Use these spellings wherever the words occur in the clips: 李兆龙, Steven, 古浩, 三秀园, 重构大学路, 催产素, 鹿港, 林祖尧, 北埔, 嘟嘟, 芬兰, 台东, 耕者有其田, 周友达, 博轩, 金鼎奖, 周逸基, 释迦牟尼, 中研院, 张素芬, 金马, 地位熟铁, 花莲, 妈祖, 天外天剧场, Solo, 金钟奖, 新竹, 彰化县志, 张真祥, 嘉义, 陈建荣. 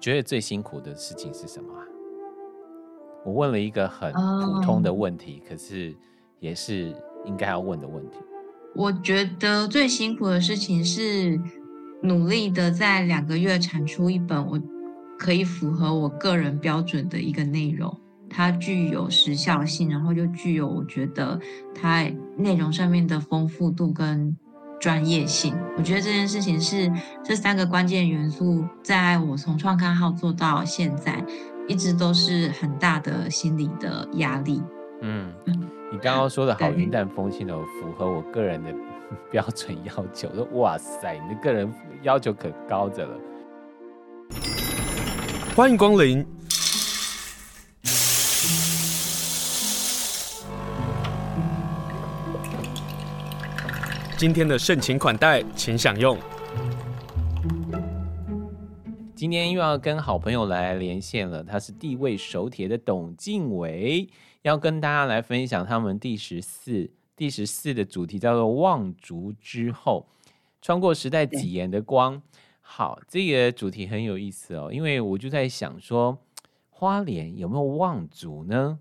觉得最辛苦的事情是什么啊？我问了一个很普通的问题，可是也是应该要问的问题。我觉得最辛苦的事情是努力的在2个月产出一本我可以符合我个人标准的一个内容，它具有时效性，然后就具有我觉得它内容上面的丰富度跟专业性。我觉得这件事情是这3个关键元素在我从创刊号做到现在一直都是很大的心理的压力。嗯，你刚刚说的好云淡风轻的符合我个人的标准要求，哇塞，你的个人要求可高着了。欢迎光临，今天的盛情款待请享用。今天又要跟好朋友来连线了，他是地位熟铁的董敬伟，要跟大家来分享他们第14的主题叫做望族之后，穿过时代几眼的光。好，这个主题很有意思哦，因为我就在想说花莲有没有望族呢？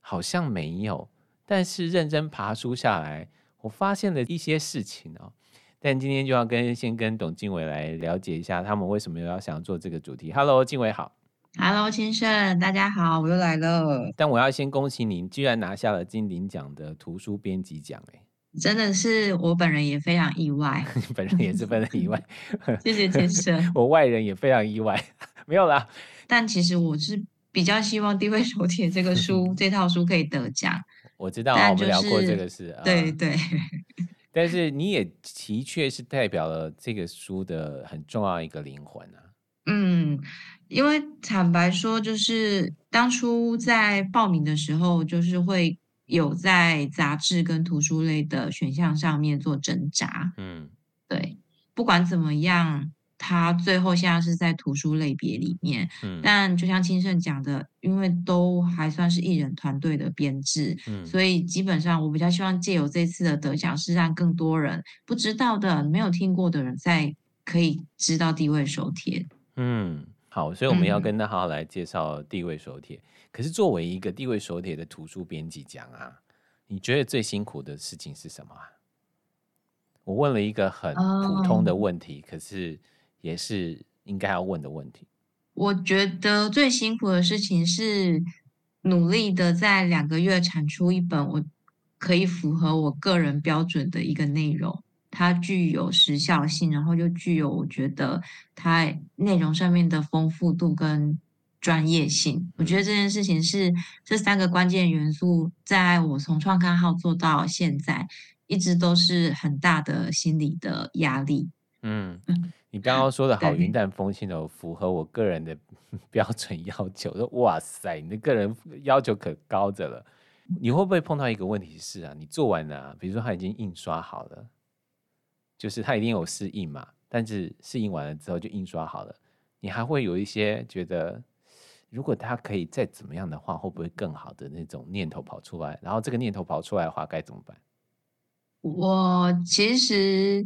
好像没有，但是认真爬书下来我发现了一些事情哦。但今天就要先跟董敬伟来了解一下他们为什么要想做这个主题。Hello， 敬伟好。Hello， 清盛，大家好，我又来了。但我要先恭喜你，居然拿下了金鼎奖的图书编辑奖，真的是我本人也非常意外。本人也是非常意外。谢谢清盛。我外人也非常意外，没有啦。但其实我是比较希望《地位熟铁》这个书这套书可以得奖。我知道、我们聊过这个事。对对。但是你也的确是代表了这个书的很重要一个灵魂啊。嗯，因为坦白说，就是当初在报名的时候，就是会有在杂志跟图书类的选项上面做挣扎。嗯，对，不管怎么样，它最后现在是在图书类别里面。嗯，但就像清盛讲的，因为都还算是艺人团队的编制，所以基本上我比较希望借由这次的得奖是让更多人不知道的没有听过的人再可以知道地位熟铁。嗯，好，所以我们要跟大家来介绍地位熟铁。可是作为一个地位熟铁的图书编辑奖啊，你觉得最辛苦的事情是什么啊？我问了一个很普通的问题，可是也是应该要问的问题。我觉得最辛苦的事情是努力的在2个月产出一本我可以符合我个人标准的一个内容，它具有时效性，然后就具有我觉得它内容上面的丰富度跟专业性。我觉得这件事情是这3个关键元素在我从创刊号做到现在一直都是很大的心理的压力。嗯，你刚刚说的好云淡风轻的符合我个人的标准要求，哇塞，你的个人要求可高着了。你会不会碰到一个问题是啊，你做完了、比如说它已经印刷好了，就是它一定有试印嘛，但是试印完了之后就印刷好了，你还会有一些觉得如果它可以再怎么样的话会不会更好的那种念头跑出来，然后这个念头跑出来的话该怎么办？我其实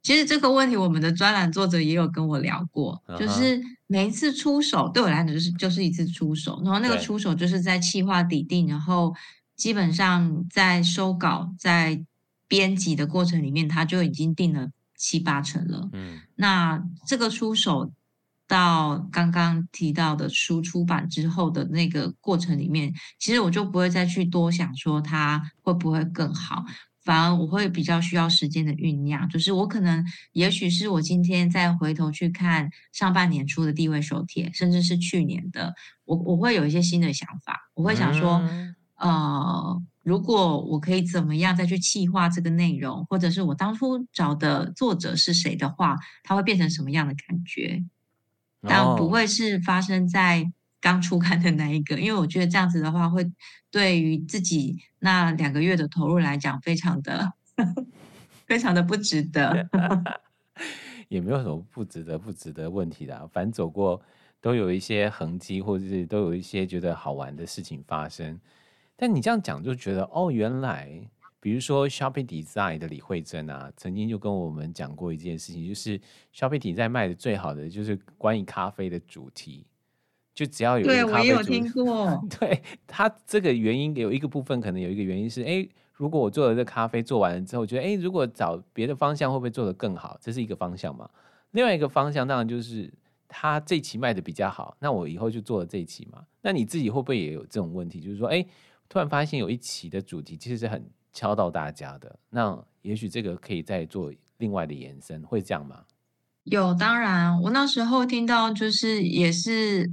这个问题，我们的专栏作者也有跟我聊过，就是每一次出手对我来讲就是一次出手，然后那个出手就是在企划底定，然后基本上在收稿、在编辑的过程里面，他就已经定了7、8成了。嗯，那这个出手到刚刚提到的书出版之后的那个过程里面，其实我就不会再去多想说它会不会更好。反而我会比较需要时间的酝酿，就是我可能也许是我今天再回头去看上半年出的地位熟铁，甚至是去年的，我会有一些新的想法。我会想说、如果我可以怎么样再去企划这个内容，或者是我当初找的作者是谁的话，它会变成什么样的感觉。但不会是发生在刚出刊的那一个，因为我觉得这样子的话会对于自己那2个月的投入来讲非常的非常的不值得。也没有什么不值得问题的、反正走过都有一些痕迹，或者是都有一些觉得好玩的事情发生。但你这样讲就觉得哦，原来比如说 Shopee Design 的李慧珍啊，曾经就跟我们讲过一件事情，就是 Shopee Design 卖的最好的就是关于咖啡的主题，就只要有一个咖啡主题。对，我也有听过。对，他这个原因有一个部分，可能有一个原因是，如果我做了这咖啡做完了之后，我觉得如果找别的方向会不会做得更好，这是一个方向嘛。另外一个方向当然就是他这一期卖的比较好，那我以后就做了这一期嘛。那你自己会不会也有这种问题，就是说突然发现有一期的主题其实是很敲到大家的，那也许这个可以再做另外的延伸，会这样吗？有，当然我那时候听到就是也是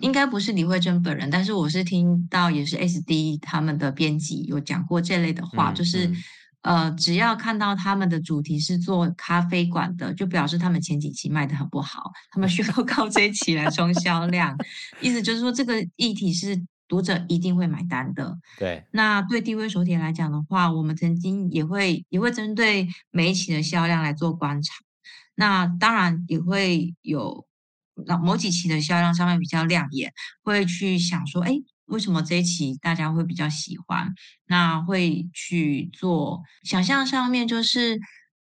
应该不是李慧珍本人，但是我是听到也是 SD 他们的编辑有讲过这类的话，就是只要看到他们的主题是做咖啡馆的，就表示他们前几期卖的很不好，他们需要靠这一期来冲销量意思就是说这个议题是读者一定会买单的。对，那对低位手帖来讲的话，我们曾经也会针对每一期的销量来做观察，那当然也会有某几期的销量上面比较亮眼，会去想说为什么这一期大家会比较喜欢，那会去做想象上面，就是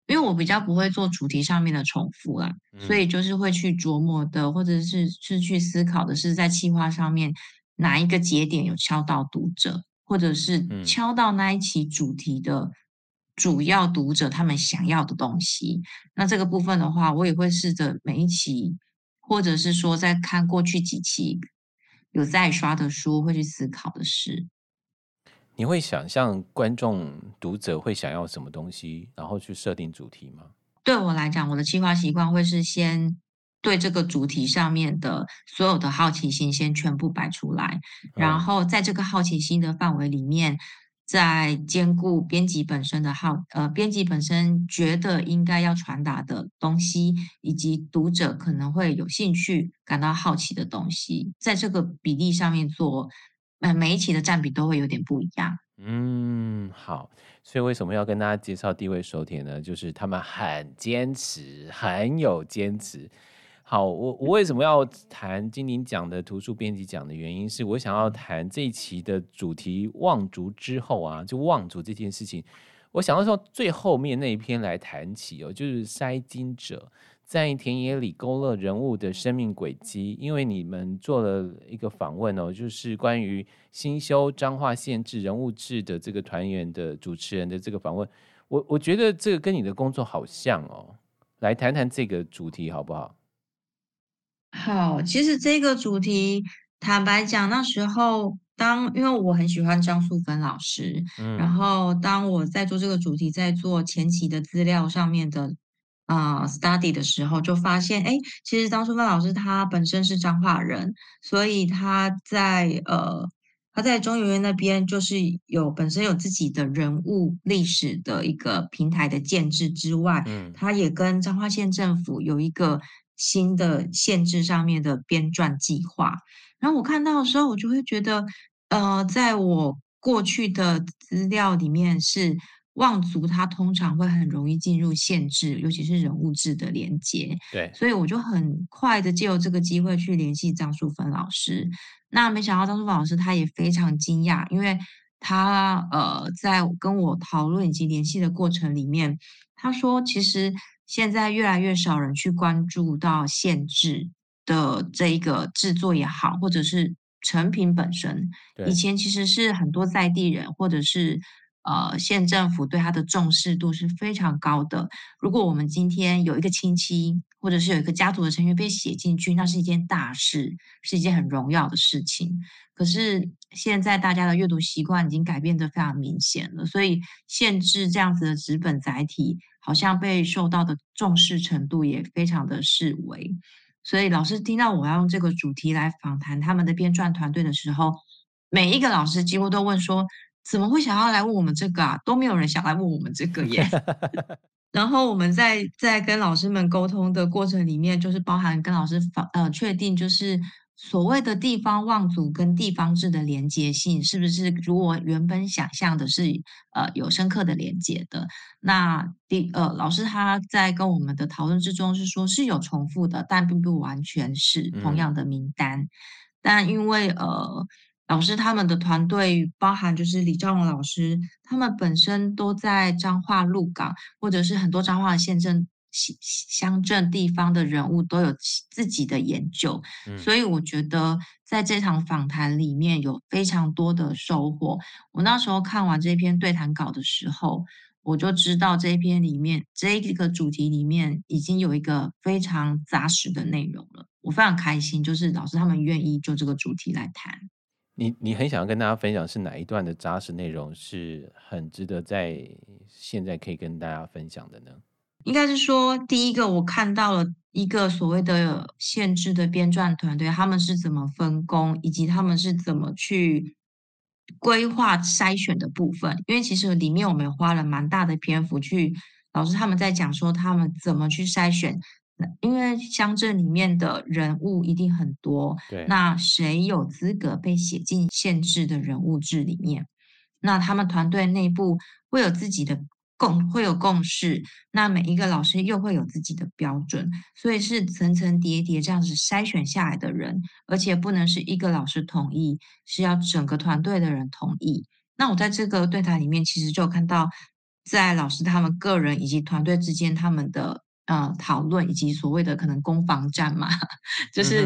因为我比较不会做主题上面的重复啦，所以就是会去琢磨的或者是去思考的是在企划上面哪一个节点有敲到读者，或者是敲到那一期主题的主要读者他们想要的东西。那这个部分的话，我也会试着每一期或者是说在看过去几期有在刷的书会去思考的事。你会想象观众读者会想要什么东西，然后去设定主题吗？对我来讲，我的企划习惯会是先对这个主题上面的所有的好奇心先全部摆出来，然后在这个好奇心的范围里面，在兼顾编辑本身的编辑本身觉得应该要传达的东西，以及读者可能会有兴趣感到好奇的东西，在这个比例上面做，每一期的占比都会有点不一样。好，所以为什么要跟大家介绍低位手帖呢？就是他们很坚持，很有坚持。好，我为什么要谈今年奖的图书编辑奖的原因是，我想要谈这一期的主题望族之后啊，就望族这件事情，我想要从最后面那一篇来谈起哦，就是筛金者在田野里勾勒人物的生命轨迹。因为你们做了一个访问哦，就是关于新修彰化县志人物志的这个团员的主持人的这个访问，我觉得这个跟你的工作好像哦，来谈谈这个主题好不好？好，其实这个主题坦白讲，那时候因为我很喜欢张素芬老师，然后当我在做这个主题，在做前期的资料上面的study 的时候，就发现其实张素芬老师他本身是彰化人，所以他在中研院那边就是本身有自己的人物历史的一个平台的建制之外，他也跟彰化县政府有一个新的限制上面的编撰计划。然后我看到的时候，我就会觉得在我过去的资料里面是望族他通常会很容易进入限制，尤其是人物志的连接。对，所以我就很快的借由这个机会去联系张淑芬老师。那没想到张淑芬老师他也非常惊讶，因为他在跟我讨论以及联系的过程里面，他说其实现在越来越少人去关注到县志的这一个制作也好，或者是成品本身。以前其实是很多在地人或者是县政府对它的重视度是非常高的。如果我们今天有一个亲戚或者是有一个家族的成员被写进去，那是一件大事，是一件很荣耀的事情。可是现在大家的阅读习惯已经改变得非常明显了，所以县志这样子的纸本载体好像被受到的重视程度也非常的式微。所以老师听到我要用这个主题来访谈他们的编撰团队的时候，每一个老师几乎都问说，怎么会想要来问我们这个啊，都没有人想来问我们这个耶然后我们在跟老师们沟通的过程里面，就是包含跟老师确定就是所谓的地方望族跟地方志的连结性是不是如我原本想象的是有深刻的连结的。那老师他在跟我们的讨论之中是说是有重复的，但并不完全是同样的名单。但因为老师他们的团队包含就是李兆龙老师，他们本身都在彰化鹿港或者是很多彰化的乡镇地方的人物都有自己的研究，所以我觉得在这场访谈里面有非常多的收获。我那时候看完这篇对谈稿的时候，我就知道这一篇里面这一个主题里面已经有一个非常扎实的内容了，我非常开心就是老师他们愿意就这个主题来谈。你很想要跟大家分享是哪一段的扎实内容是很值得在现在可以跟大家分享的呢？应该是说，第一个我看到了一个所谓的县市的编撰团队，他们是怎么分工，以及他们是怎么去规划筛选的部分。因为其实里面我们花了蛮大的篇幅去，老师他们在讲说他们怎么去筛选，因为乡镇里面的人物一定很多，对，那谁有资格被写进县市的人物志里面，那他们团队内部会有自己的会有共识，那每一个老师又会有自己的标准，所以是层层叠叠这样子筛选下来的人，而且不能是一个老师同意，是要整个团队的人同意。那我在这个对谈里面其实就看到在老师他们个人以及团队之间他们的讨论，以及所谓的可能攻防战嘛，就是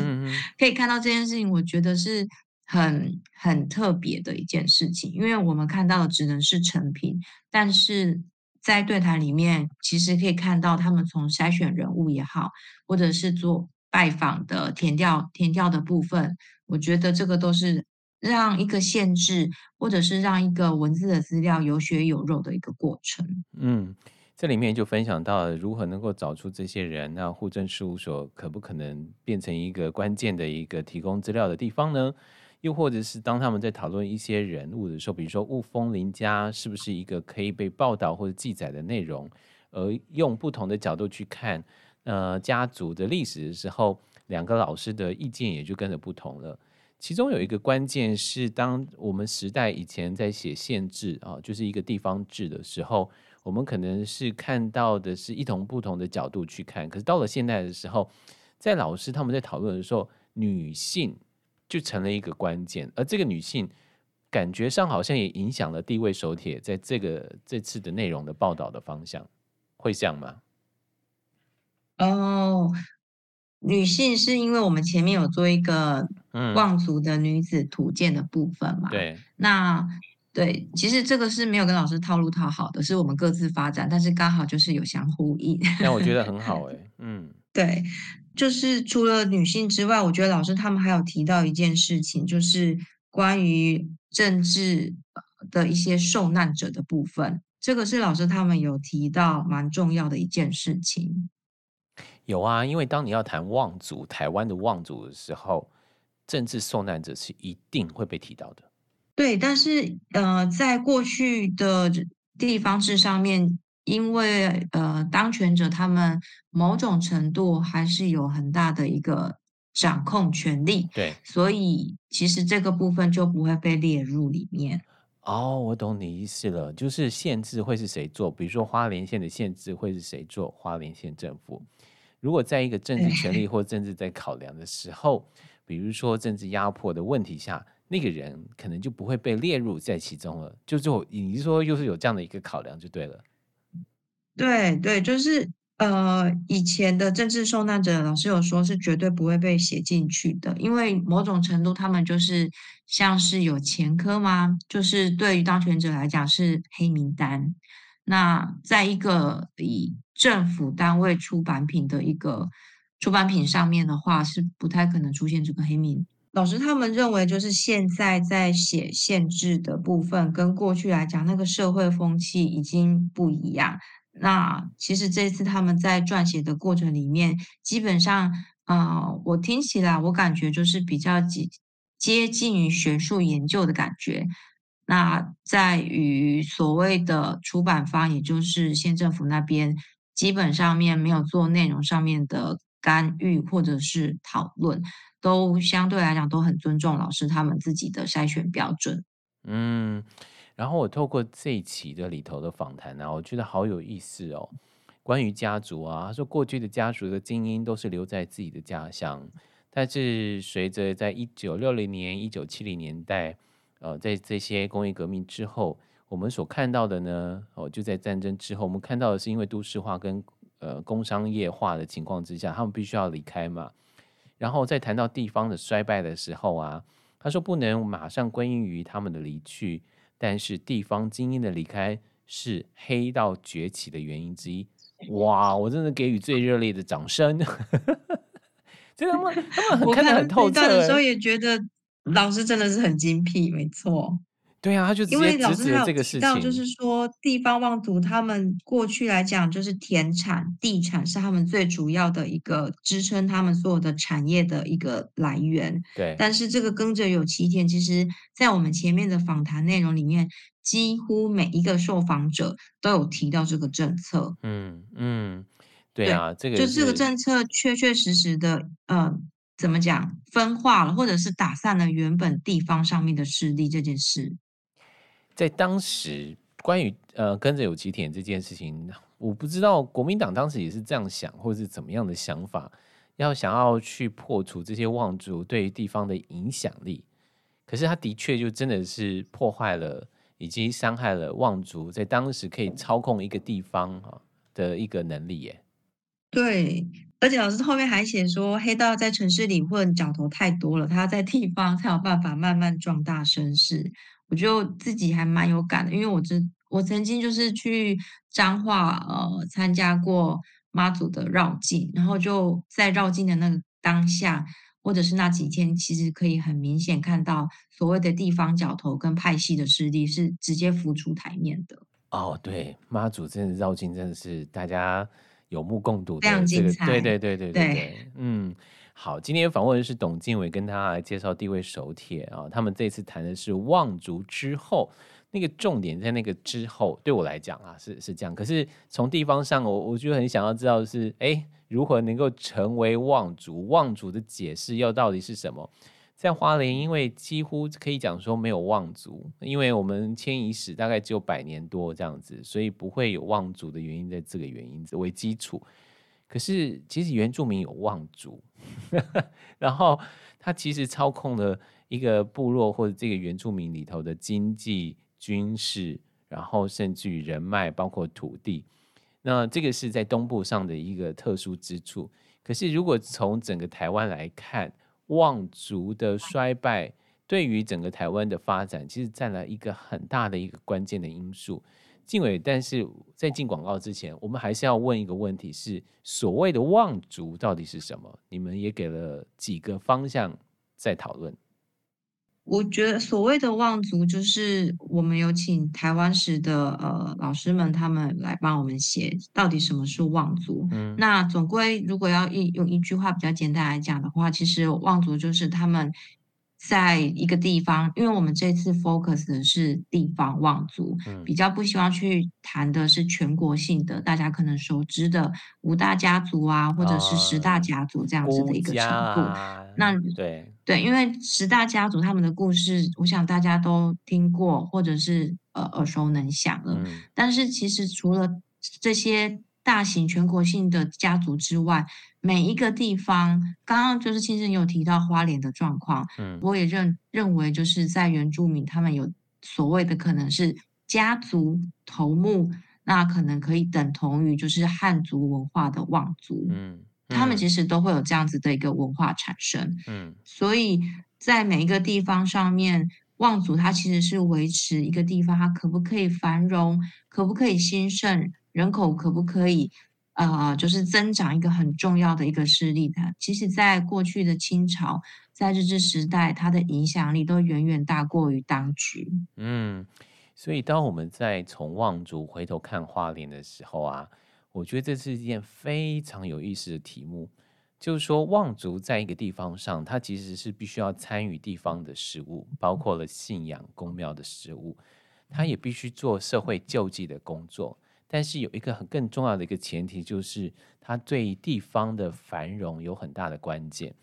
可以看到这件事情，我觉得是很特别的一件事情。因为我们看到的只能是成品，但是在对谈里面其实可以看到他们从筛选人物也好，或者是做拜访的填调的部分，我觉得这个都是让一个县志或者是让一个文字的资料有血有肉的一个过程。这里面就分享到如何能够找出这些人，那户政事务所可不可能变成一个关键的一个提供资料的地方呢？又或者是当他们在讨论一些人物的时候，比如说雾峰林家是不是一个可以被报道或者记载的内容，而用不同的角度去看家族的历史的时候，两个老师的意见也就跟着不同了。其中有一个关键是，当我们时代以前在写县志就是一个地方志的时候，我们可能是看到的是一同不同的角度去看，可是到了现代的时候，在老师他们在讨论的时候，女性就成了一个关键，而这个女性感觉上好像也影响了地位手帖在这次的内容的报道的方向，会这样吗？女性是因为我们前面有做一个望族的女子图鉴的部分嘛，对，那对，其实这个是没有跟老师套路套好的，是我们各自发展，但是刚好就是有相呼应，但我觉得很好对。就是除了女性之外，我觉得老师他们还有提到一件事情，就是关于政治的一些受难者的部分，这个是老师他们有提到蛮重要的一件事情。有啊，因为当你要谈望族，台湾的望族的时候，政治受难者是一定会被提到的。对，但是在过去的地方志上面，因为当权者他们某种程度还是有很大的一个掌控权力，对，所以其实这个部分就不会被列入里面。哦，我懂你意思了，就是县志会是谁做，比如说花莲县的县志会是谁做，花莲县政府。如果在一个政治权力或政治在考量的时候，比如说政治压迫的问题下，那个人可能就不会被列入在其中了，就是你说又是有这样的一个考量就对了。对对，就是以前的政治受难者，老师有说是绝对不会被写进去的，因为某种程度他们就是像是有前科嘛，就是对于当权者来讲是黑名单。那在一个以政府单位出版品的一个出版品上面的话，是不太可能出现这个黑名单。老师他们认为就是现在在写县志的部分跟过去来讲那个社会风气已经不一样，那其实这次他们在撰写的过程里面基本上我听起来我感觉就是比较接近于学术研究的感觉，那在于所谓的出版方也就是县政府那边基本上面没有做内容上面的干预或者是讨论，都相对来讲都很尊重老师他们自己的筛选标准。然后我透过这一期的里头的访谈我觉得好有意思哦。关于家族他说过去的家族的精英都是留在自己的家乡，但是随着在1960年、1970年代，在这些工业革命之后，我们所看到的呢，就在战争之后，我们看到的是因为都市化跟工商业化的情况之下，他们必须要离开嘛。然后在谈到地方的衰败的时候啊，他说不能马上归因于他们的离去，但是地方精英的离开是黑道崛起的原因之一。哇，我真的给予最热烈的掌声。真的，他们很看得很透彻。我看的时候也觉得老师真的是很精辟，没错。对啊，他就直接指责这个事情。因为老师有提到就是说地方望族他们过去来讲就是田产地产是他们最主要的一个支撑他们所有的产业的一个来源。对。但是这个耕者有其田，其实在我们前面的访谈内容里面几乎每一个受访者都有提到这个政策。对啊，对，这个就这个政策确确实实的怎么讲，分化了或者是打散了原本地方上面的势力这件事。在当时关于耕者有其田这件事情，我不知道国民党当时也是这样想或者是怎么样的想法，想要去破除这些望族对于地方的影响力。可是他的确就真的是破坏了以及伤害了望族在当时可以操控一个地方的一个能力耶。对，而且老师后面还写说黑道在城市里混角头太多了，他在地方才有办法慢慢壮大声势。我觉得我自己还蛮有感的，因为我曾经就是去彰化参加过妈祖的绕境，然后就在绕境的那个当下或者是那几天，其实可以很明显看到所谓的地方角头跟派系的势力是直接浮出台面的。哦，对，妈祖真的绕境真的是大家有目共睹的，非常精彩。对，嗯。好，今天访问的是董敬伟，跟他来介绍地位手帖他们这次谈的是望族之后，那个重点在那个之后，对我来讲啊是这样。可是从地方上，我就很想要知道的是，如何能够成为望族？望族的解释又到底是什么？在花莲，因为几乎可以讲说没有望族，因为我们迁移史大概只有100年多这样子，所以不会有望族的原因，在这个原因为基础。可是其实原住民有望族然后他其实操控了一个部落或者这个原住民里头的经济、军事，然后甚至于人脉，包括土地。那这个是在东部上的一个特殊之处。可是如果从整个台湾来看，望族的衰败对于整个台湾的发展其实占了一个很大的一个关键的因素。敬伟，但是在进广告之前，我们还是要问一个问题，是所谓的望族到底是什么？你们也给了几个方向在讨论。我觉得所谓的望族，就是我们有请台湾史的老师们他们来帮我们写到底什么是望族。那总归如果要用一句话比较简单来讲的话，其实望族就是他们在一个地方，因为我们这次 focus 的是地方望族，比较不希望去谈的是全国性的，大家可能熟知的5大家族啊，或者是10大家族这样子的一个程度。那对，因为10大家族他们的故事，我想大家都听过，或者是耳熟能详了。但是其实除了这些大型全国性的家族之外，每一个地方，刚刚就是清盛有提到花莲的状况，我也认为就是在原住民他们有所谓的可能是家族头目，那可能可以等同于就是汉族文化的望族，他们其实都会有这样子的一个文化产生，所以在每一个地方上面，望族它其实是维持一个地方它可不可以繁荣，可不可以兴盛，人口可不可以就是增长一个很重要的一个势力的。其实在过去的清朝，在日治时代，它的影响力都远远大过于当局。所以当我们在从望族回头看花莲的时候啊，我觉得这是一件非常有意思的题目，就是说望族在一个地方上，它其实是必须要参与地方的事务，包括了信仰公庙的事务，它也必须做社会救济的工作。但是有一个更重要的一个前提，就是它对于地方的繁荣有很大的关键。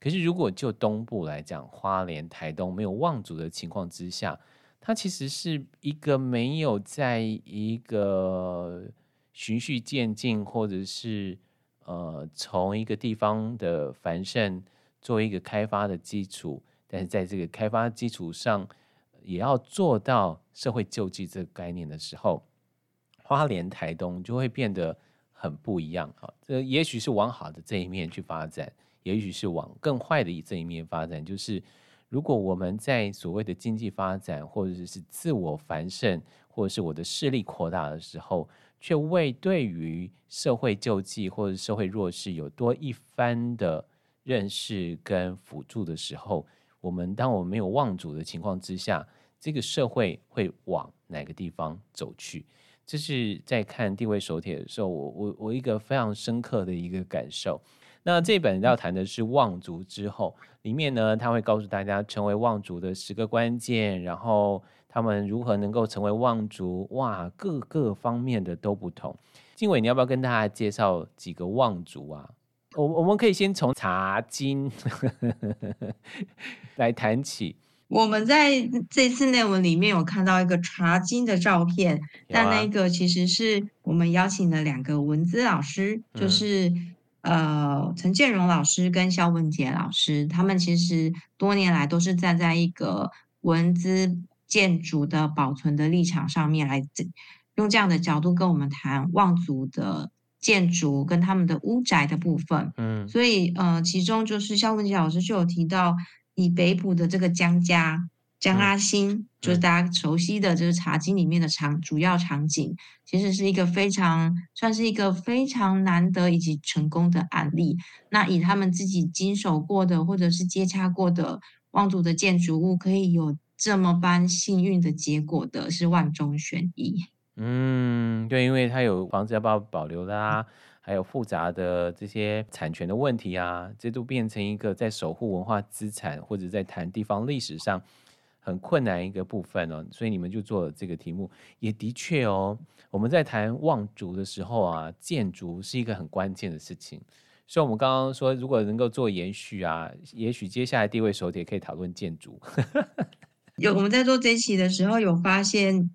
可是如果就东部来讲，花莲、台东没有望族的情况之下，它其实是一个没有在一个循序渐进，或者是从一个地方的繁盛作为一个开发的基础，但是在这个开发基础上也要做到社会救济这个概念的时候，花莲台东就会变得很不一样。这也许是往好的这一面去发展，也许是往更坏的这一面发展，就是如果我们在所谓的经济发展或者是自我繁盛或者是我的势力扩大的时候，却未对于社会救济或者社会弱势有多一番的认识跟辅助的时候，当我们没有望主的情况之下，这个社会会往哪个地方走去？这是在看地位手帖的时候我一个非常深刻的一个感受。那这本要谈的是望族之后，里面呢他会告诉大家成为望族的10个关键，然后他们如何能够成为望族，哇，各个方面的都不同。静伟，你要不要跟大家介绍几个望族啊？我们可以先从茶经来谈起。我们在这次内文里面有看到一个茶经的照片，但那个其实是我们邀请了2个文资老师，就是陈建荣老师跟萧文杰老师，他们其实多年来都是站在一个文资建筑的保存的立场上面，来用这样的角度跟我们谈望族的建筑跟他们的屋宅的部分。所以其中就是萧文杰老师就有提到以北埔的这个江家江阿新，就是大家熟悉的就是茶经里面的主要场景，其实是一个非常算是一个非常难得以及成功的案例。那以他们自己经手过的或者是接洽过的望族的建筑物，可以有这么般幸运的结果的，是万中选一。对，因为他有房子要不要保留啦、还有复杂的这些产权的问题啊，这都变成一个在守护文化资产或者在谈地方历史上很困难一个部分哦，所以你们就做了这个题目。也的确哦，我们在谈望族的时候啊，建筑是一个很关键的事情，所以我们刚刚说如果能够做延续啊，也许接下来地位手帖可以讨论建筑。我们在做这期的时候有发现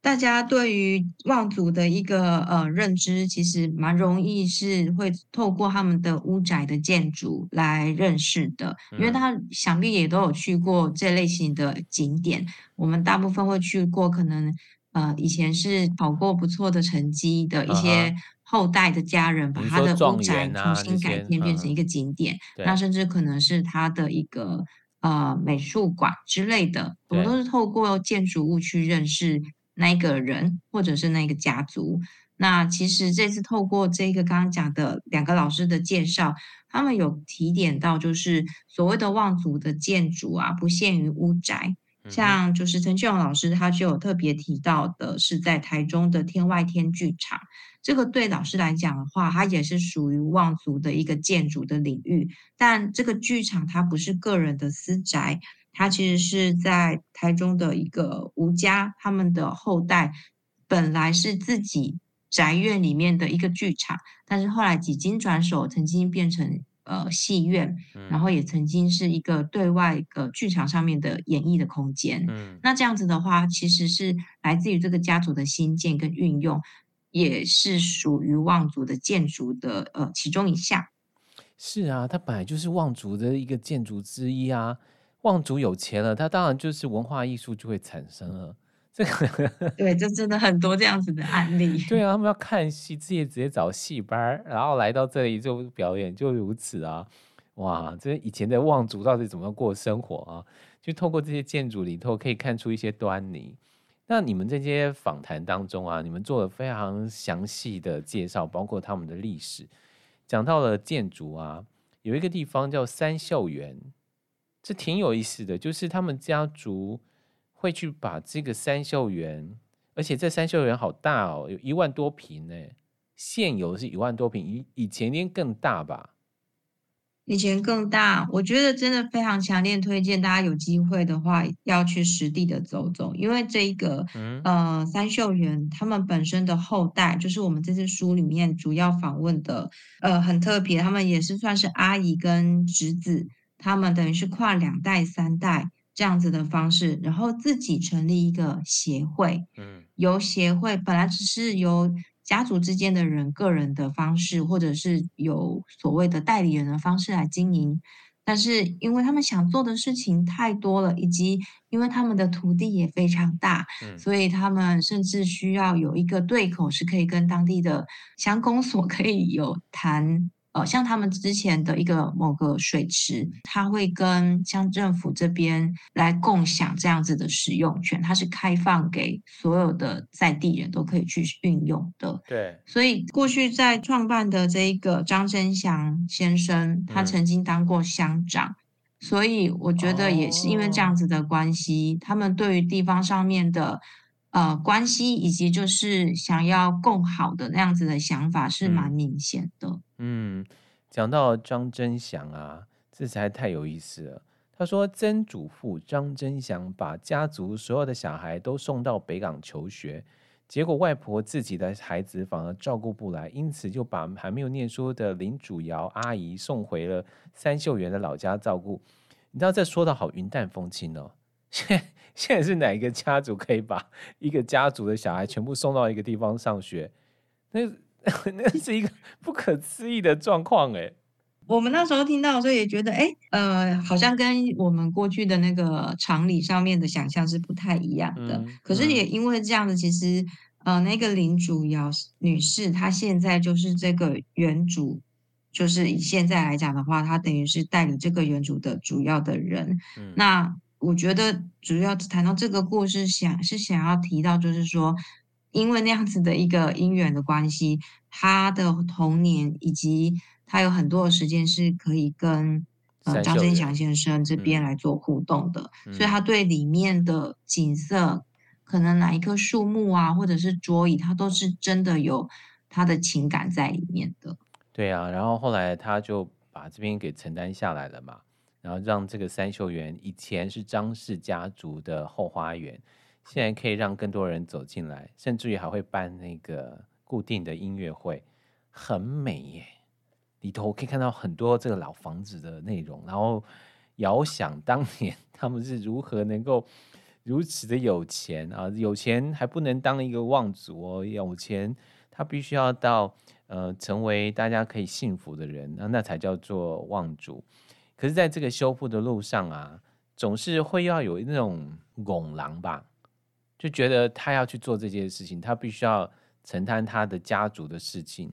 大家对于望族的一个认知，其实蛮容易是会透过他们的屋宅的建筑来认识的，因为他想必也都有去过这类型的景点。我们大部分会去过可能以前是考过不错的成绩的一些后代的家人，把他的屋宅重新改建变成一个景点，那甚至可能是他的一个美术馆之类的，我们都是透过建筑物去认识那一个人或者是那个家族。那其实这次透过这个刚刚讲的2个老师的介绍，他们有提点到就是所谓的望族的建筑啊，不限于屋宅，像就是陈俊勇老师他就有特别提到的是在台中的天外天剧场，这个对老师来讲的话，它也是属于望族的一个建筑的领域，但这个剧场它不是个人的私宅，它其实是在台中的一个吴家，他们的后代本来是自己宅院里面的一个剧场，但是后来几经转手，曾经变成戏院，然后也曾经是一个对外剧场上面的演绎的空间。那这样子的话，其实是来自于这个家族的兴建跟运用，也是属于望族的建筑的其中一项。是啊，它本来就是望族的一个建筑之一啊。望族有钱了，他当然就是文化艺术就会产生了。这个对，这真的很多这样子的案例。对啊，他们要看戏，自己也直接找戏班，然后来到这里就表演，就如此啊。哇，这以前的望族到底怎么过生活啊？就透过这些建筑里头可以看出一些端倪。那你们这些访谈当中啊，你们做了非常详细的介绍，包括他们的历史，讲到了建筑啊，有一个地方叫三秀园。这挺有意思的，就是他们家族会去把这个三秀园，而且这三秀园好大哦，有1万多坪耶，现有是1万多坪，以前应该更大吧？以前更大，我觉得真的非常强烈推荐大家有机会的话要去实地的走走，因为这个三秀园他们本身的后代，就是我们这次书里面主要访问的很特别，他们也是算是阿姨跟侄子，他们等于是跨2代3代这样子的方式，然后自己成立一个协会，由协会本来只是由家族之间的人个人的方式，或者是有所谓的代理人的方式来经营。但是因为他们想做的事情太多了，以及因为他们的土地也非常大，所以他们甚至需要有一个对口，是可以跟当地的乡公所可以有谈像他们之前的一个某个水池，他会跟乡政府这边来共享这样子的使用权，它是开放给所有的在地人都可以去运用的。对，所以过去在创办的这一个张真祥先生，他曾经当过乡长，所以我觉得也是因为这样子的关系，他们对于地方上面的关系，以及就是想要共好的那样子的想法是蛮明显的。讲到张真祥啊，这才太有意思了。他说曾祖父张真祥把家族所有的小孩都送到北港求学，结果外婆自己的孩子反而照顾不来，因此就把还没有念书的林祖尧阿姨送回了三秀园的老家照顾。你知道这说得好云淡风轻哦。现在是哪一个家族可以把一个家族的小孩全部送到一个地方上学？那是一个不可思议的状况耶。我们那时候听到的时候也觉得好像跟我们过去的那个常理上面的想象是不太一样的。可是也因为这样的，其实那个林祖尧女士她现在就是这个原主，就是以现在来讲的话，她等于是代理这个原主的主要的人。那我觉得主要谈到这个故事想要提到，就是说因为那样子的一个因缘的关系，他的童年以及他有很多的时间是可以跟张真祥先生这边来做互动的，所以他对里面的景色，可能哪一棵树木啊，或者是桌椅，他都是真的有他的情感在里面的。对啊，然后后来他就把这边给承担下来了嘛，然后让这个三秀园以前是张氏家族的后花园，现在可以让更多人走进来，甚至于还会办那个固定的音乐会，很美耶！里头可以看到很多这个老房子的内容，然后遥想当年他们是如何能够如此的有钱啊！有钱还不能当一个望族哦，有钱他必须要到成为大家可以幸福的人，那才叫做望族。可是在这个修复的路上啊，总是会要有那种拱狼吧，就觉得他要去做这些事情，他必须要承担他的家族的事情。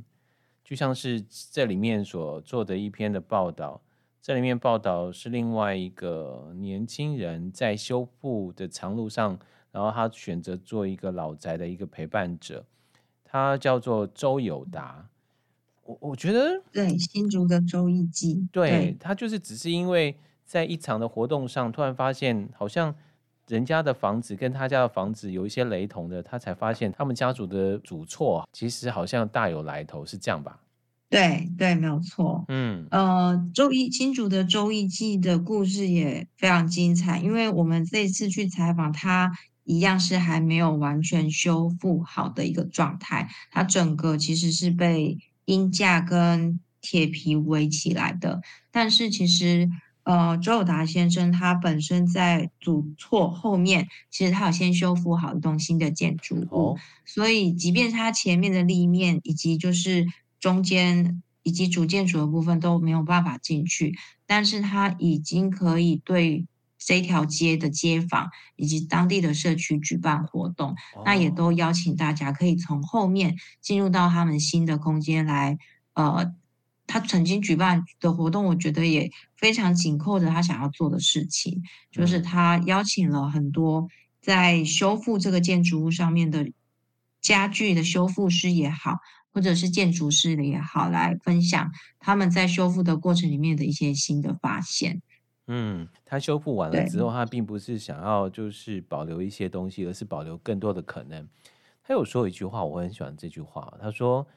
就像是这里面所做的一篇的报道，这里面报道是另外一个年轻人在修复的长路上，然后他选择做一个老宅的一个陪伴者，他叫做周友达。我觉得对新竹的周逸基，对，他就是只是因为在一场的活动上突然发现好像人家的房子跟他家的房子有一些雷同的，他才发现他们家族的主错其实好像大有来头，是这样吧？对对，没有错。新竹的周逸基的故事也非常精彩，因为我们这一次去采访他一样是还没有完全修复好的一个状态，他整个其实是被鹰架跟铁皮围起来的，但是其实周友达先生他本身在祖厝后面，其实他有先修复好一栋新的建筑物，所以即便他前面的立面以及就是中间以及主建筑的部分都没有办法进去，但是他已经可以对这条街的街坊以及当地的社区举办活动，那也都邀请大家可以从后面进入到他们新的空间来。他曾经举办的活动我觉得也非常紧扣着他想要做的事情，就是他邀请了很多在修复这个建筑物上面的家具的修复师也好，或者是建筑师的也好，来分享他们在修复的过程里面的一些新的发现。他修复完了之后，他并不是想要就是保留一些东西，而是保留更多的可能。他有说一句话，我很喜欢这句话，他说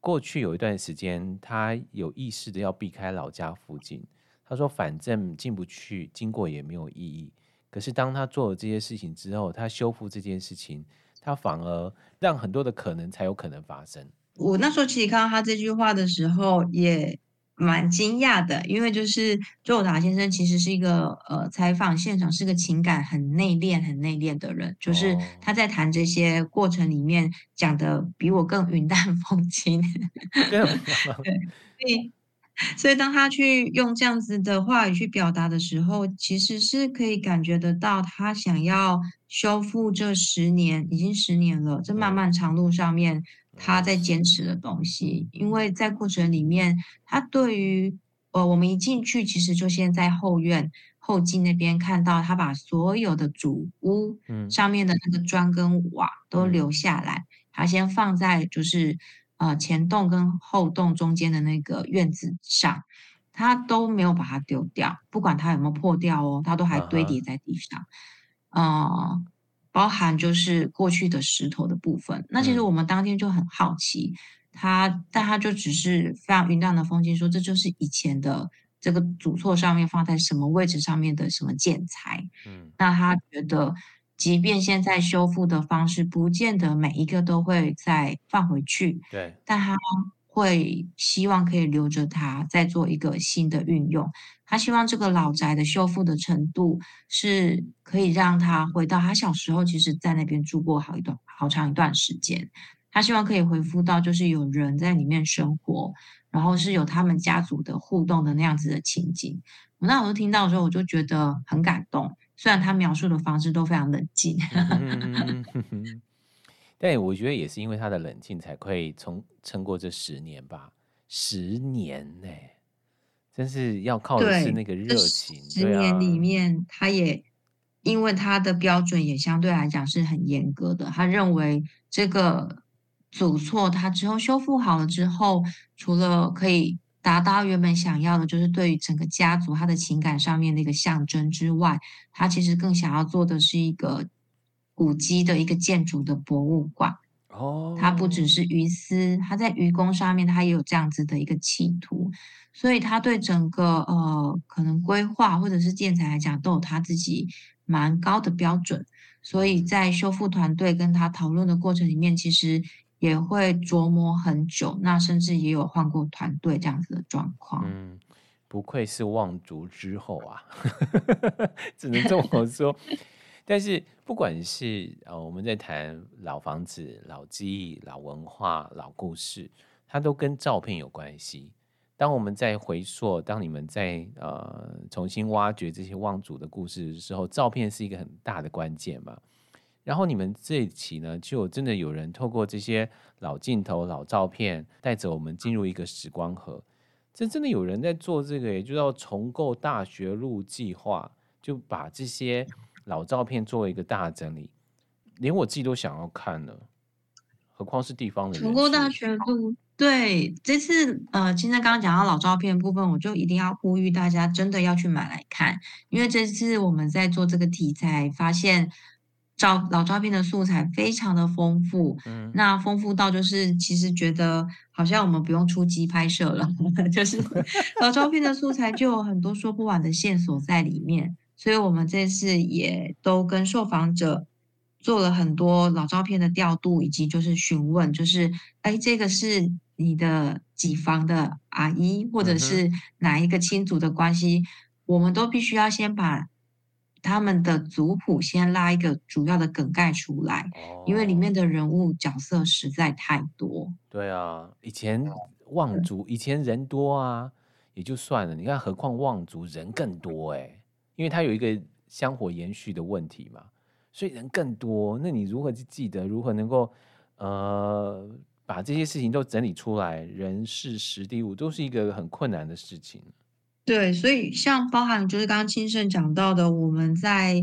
过去有一段时间他有意识的要避开老家附近，他说反正进不去经过也没有意义，可是当他做了这些事情之后，他修复这件事情，他反而让很多的可能才有可能发生。我那时候其实看到他这句话的时候也蛮惊讶的，因为就是周友达先生其实是一个采访现场是个情感很内敛的人，就是他在谈这些过程里面讲的比我更云淡风轻对，所以当他去用这样子的话语去表达的时候，其实是可以感觉得到他想要修复这10年，已经10年了，这漫漫长路上面他在坚持的东西。因为在过程里面，他对于我们一进去其实就先在后院后进那边看到他把所有的主屋上面的那个砖跟瓦都留下来，他先放在就是前栋跟后栋中间的那个院子上，他都没有把它丢掉，不管它有没有破掉哦，他都还堆叠在地上。包含就是过去的石头的部分。那其实我们当天就很好奇，但他就只是非常云淡的风轻说，这就是以前的这个主厝上面放在什么位置上面的什么建材。那他觉得即便现在修复的方式不见得每一个都会再放回去，对，但他会希望可以留着它再做一个新的运用。他希望这个老宅的修复的程度是可以让他回到他小时候其实在那边住过好长一段时间，他希望可以恢复到就是有人在里面生活，然后是有他们家族的互动的那样子的情景。那我就听到的时候我就觉得很感动，虽然他描述的方式都非常冷静但我觉得也是因为他的冷静才可以撑过这10年吧。10年欸，真是要靠的是那个热情。对，10年里面，对啊，他也因为他的标准也相对来讲是很严格的，他认为这个主厝他之后修复好了之后，除了可以达到原本想要的就是对于整个家族他的情感上面的一个象征之外，他其实更想要做的是一个古迹的一个建筑的博物馆。它不只是鱼丝，它在鱼工上面它也有这样子的一个企图，所以它对整个可能规划或者是建材来讲都有它自己蛮高的标准，所以在修复团队跟他讨论的过程里面其实也会琢磨很久，那甚至也有换过团队这样子的状况。不愧是望族之后啊只能这么说但是不管是我们在谈老房子、老记忆、老文化、老故事，它都跟照片有关系。当我们在回溯，当你们在重新挖掘这些望族的故事的时候，照片是一个很大的关键嘛。然后你们这一期呢，就真的有人透过这些老镜头、老照片，带着我们进入一个时光盒。这真的有人在做这个，也就叫重构大学路计划，就把这些老照片做一个大整理，连我自己都想要看了，何况是地方的人。重构大学路，对，这次现在刚刚讲到老照片部分，我就一定要呼吁大家真的要去买来看，因为这次我们在做这个题材，发现老照片的素材非常的丰富，那丰富到就是其实觉得好像我们不用出击拍摄了就是老照片的素材就有很多说不完的线索在里面，所以我们这次也都跟受访者做了很多老照片的调度，以及就是询问，就是这个是你的几房的阿姨，或者是哪一个亲族的关系，我们都必须要先把他们的族谱先拉一个主要的梗概出来，因为里面的人物角色实在太多。对啊，以前望族以前人多啊也就算了，你看何况望族人更多因为它有一个香火延续的问题嘛，所以人更多，那你如何去记得，如何能够把这些事情都整理出来，人事时地物都是一个很困难的事情。对，所以像包含就是刚刚清盛讲到的，我们在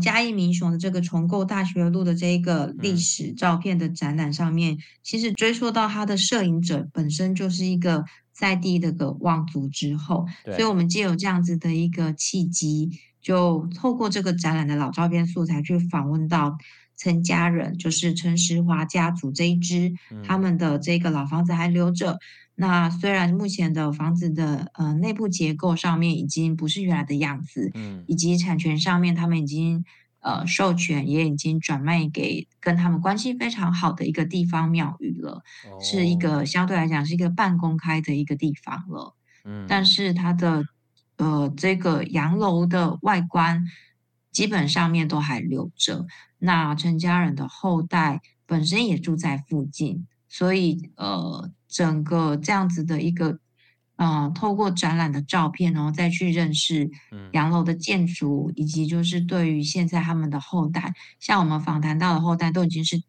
嘉义民雄的这个重构大学路的这个历史照片的展览上面，其实追溯到它的摄影者本身就是一个在地的个望族之后，所以我们藉由这样子的一个契机，就透过这个展览的老照片素材去访问到陈家人，就是陈石华家族这一支，他们的这个老房子还留着。那虽然目前的房子的内部结构上面已经不是原来的样子，以及产权上面他们已经授权，也已经转卖给跟他们关系非常好的一个地方庙宇了，是一个相对来讲是一个半公开的一个地方了。但是它的这个洋楼的外观基本上面都还留着。那陈家人的后代本身也住在附近，所以整个这样子的一个透过展览的照片，然后再去认识洋楼的建筑，以及就是对于现在他们的后代，像我们访谈到的后代都已经是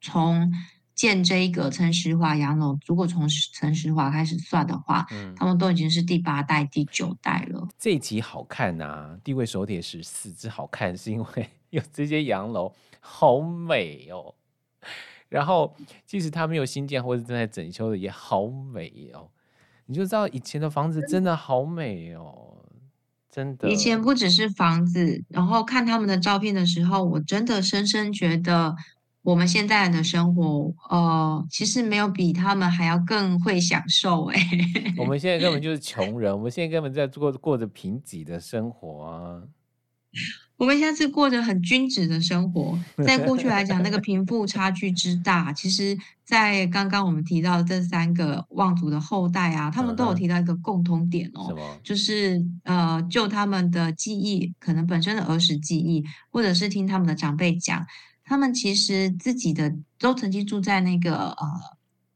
从建这一个陈石樺洋楼，如果从陈石樺开始算的话，他们都已经是第8代、第9代了。这一集好看啊，地位手帖14之好看是因为有这些洋楼好美哦，然后即使它没有新建或者正在整修的也好美哦，你就知道以前的房子真的好美哦，真的。以前不只是房子，然后看他们的照片的时候，我真的深深觉得我们现在的生活，其实没有比他们还要更会享受哎。我们现在根本就是穷人，我们现在根本在过着贫瘠的生活啊。我们现在是过着很均值的生活，在过去来讲，那个贫富差距之大，其实，在刚刚我们提到的这3个望族的后代啊，他们都有提到一个共通点哦，就是就他们的记忆，可能本身的儿时记忆，或者是听他们的长辈讲。他们其实自己的都曾经住在那个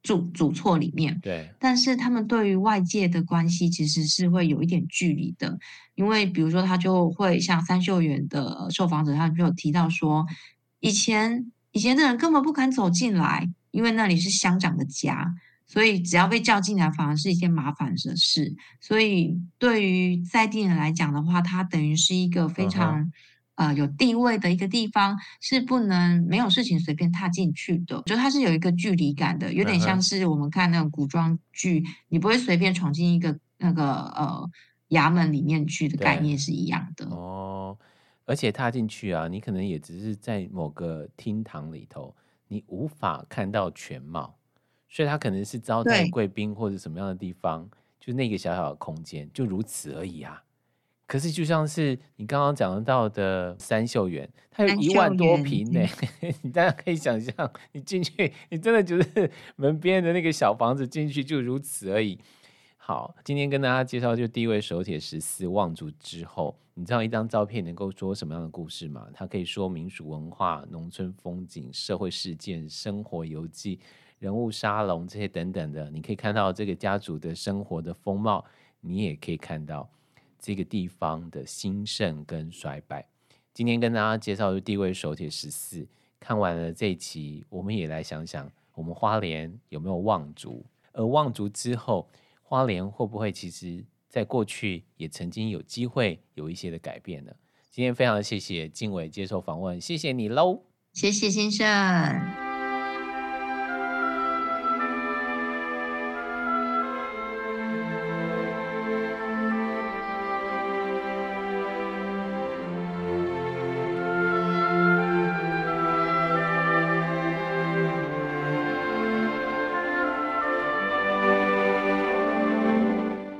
祖厝里面，对，但是他们对于外界的关系其实是会有一点距离的，因为比如说他就会像三秀园的受访者，他就有提到说，以前的人根本不敢走进来，因为那里是乡长的家，所以只要被叫进来反而是一件麻烦的事，所以对于在地人来讲的话，他等于是一个非常有地位的一个地方，是不能没有事情随便踏进去的，就它是有一个距离感的，有点像是我们看那种古装剧，你不会随便闯进一个那个衙门里面去的概念是一样的哦。而且踏进去啊，你可能也只是在某个厅堂里头，你无法看到全貌，所以它可能是招待贵宾或者什么样的地方，就那个小小的空间，就如此而已啊。可是就像是你刚刚讲到的三秀园，它有1万多坪呢，你大家可以想象，你进去，你真的就是门边的那个小房子，进去就如此而已。好，今天跟大家介绍就地位手帖14望族之后，你知道一张照片能够说什么样的故事吗？它可以说民俗文化、农村风景、社会事件、生活游记、人物沙龙这些等等的，你可以看到这个家族的生活的风貌，你也可以看到这个地方的兴盛跟衰败。今天跟大家介绍的地位手帖14，看完了这一期，我们也来想想我们花莲有没有望族，而望族之后花莲会不会其实在过去也曾经有机会有一些的改变呢？今天非常谢谢静伟接受访问，谢谢你咯。谢谢先生。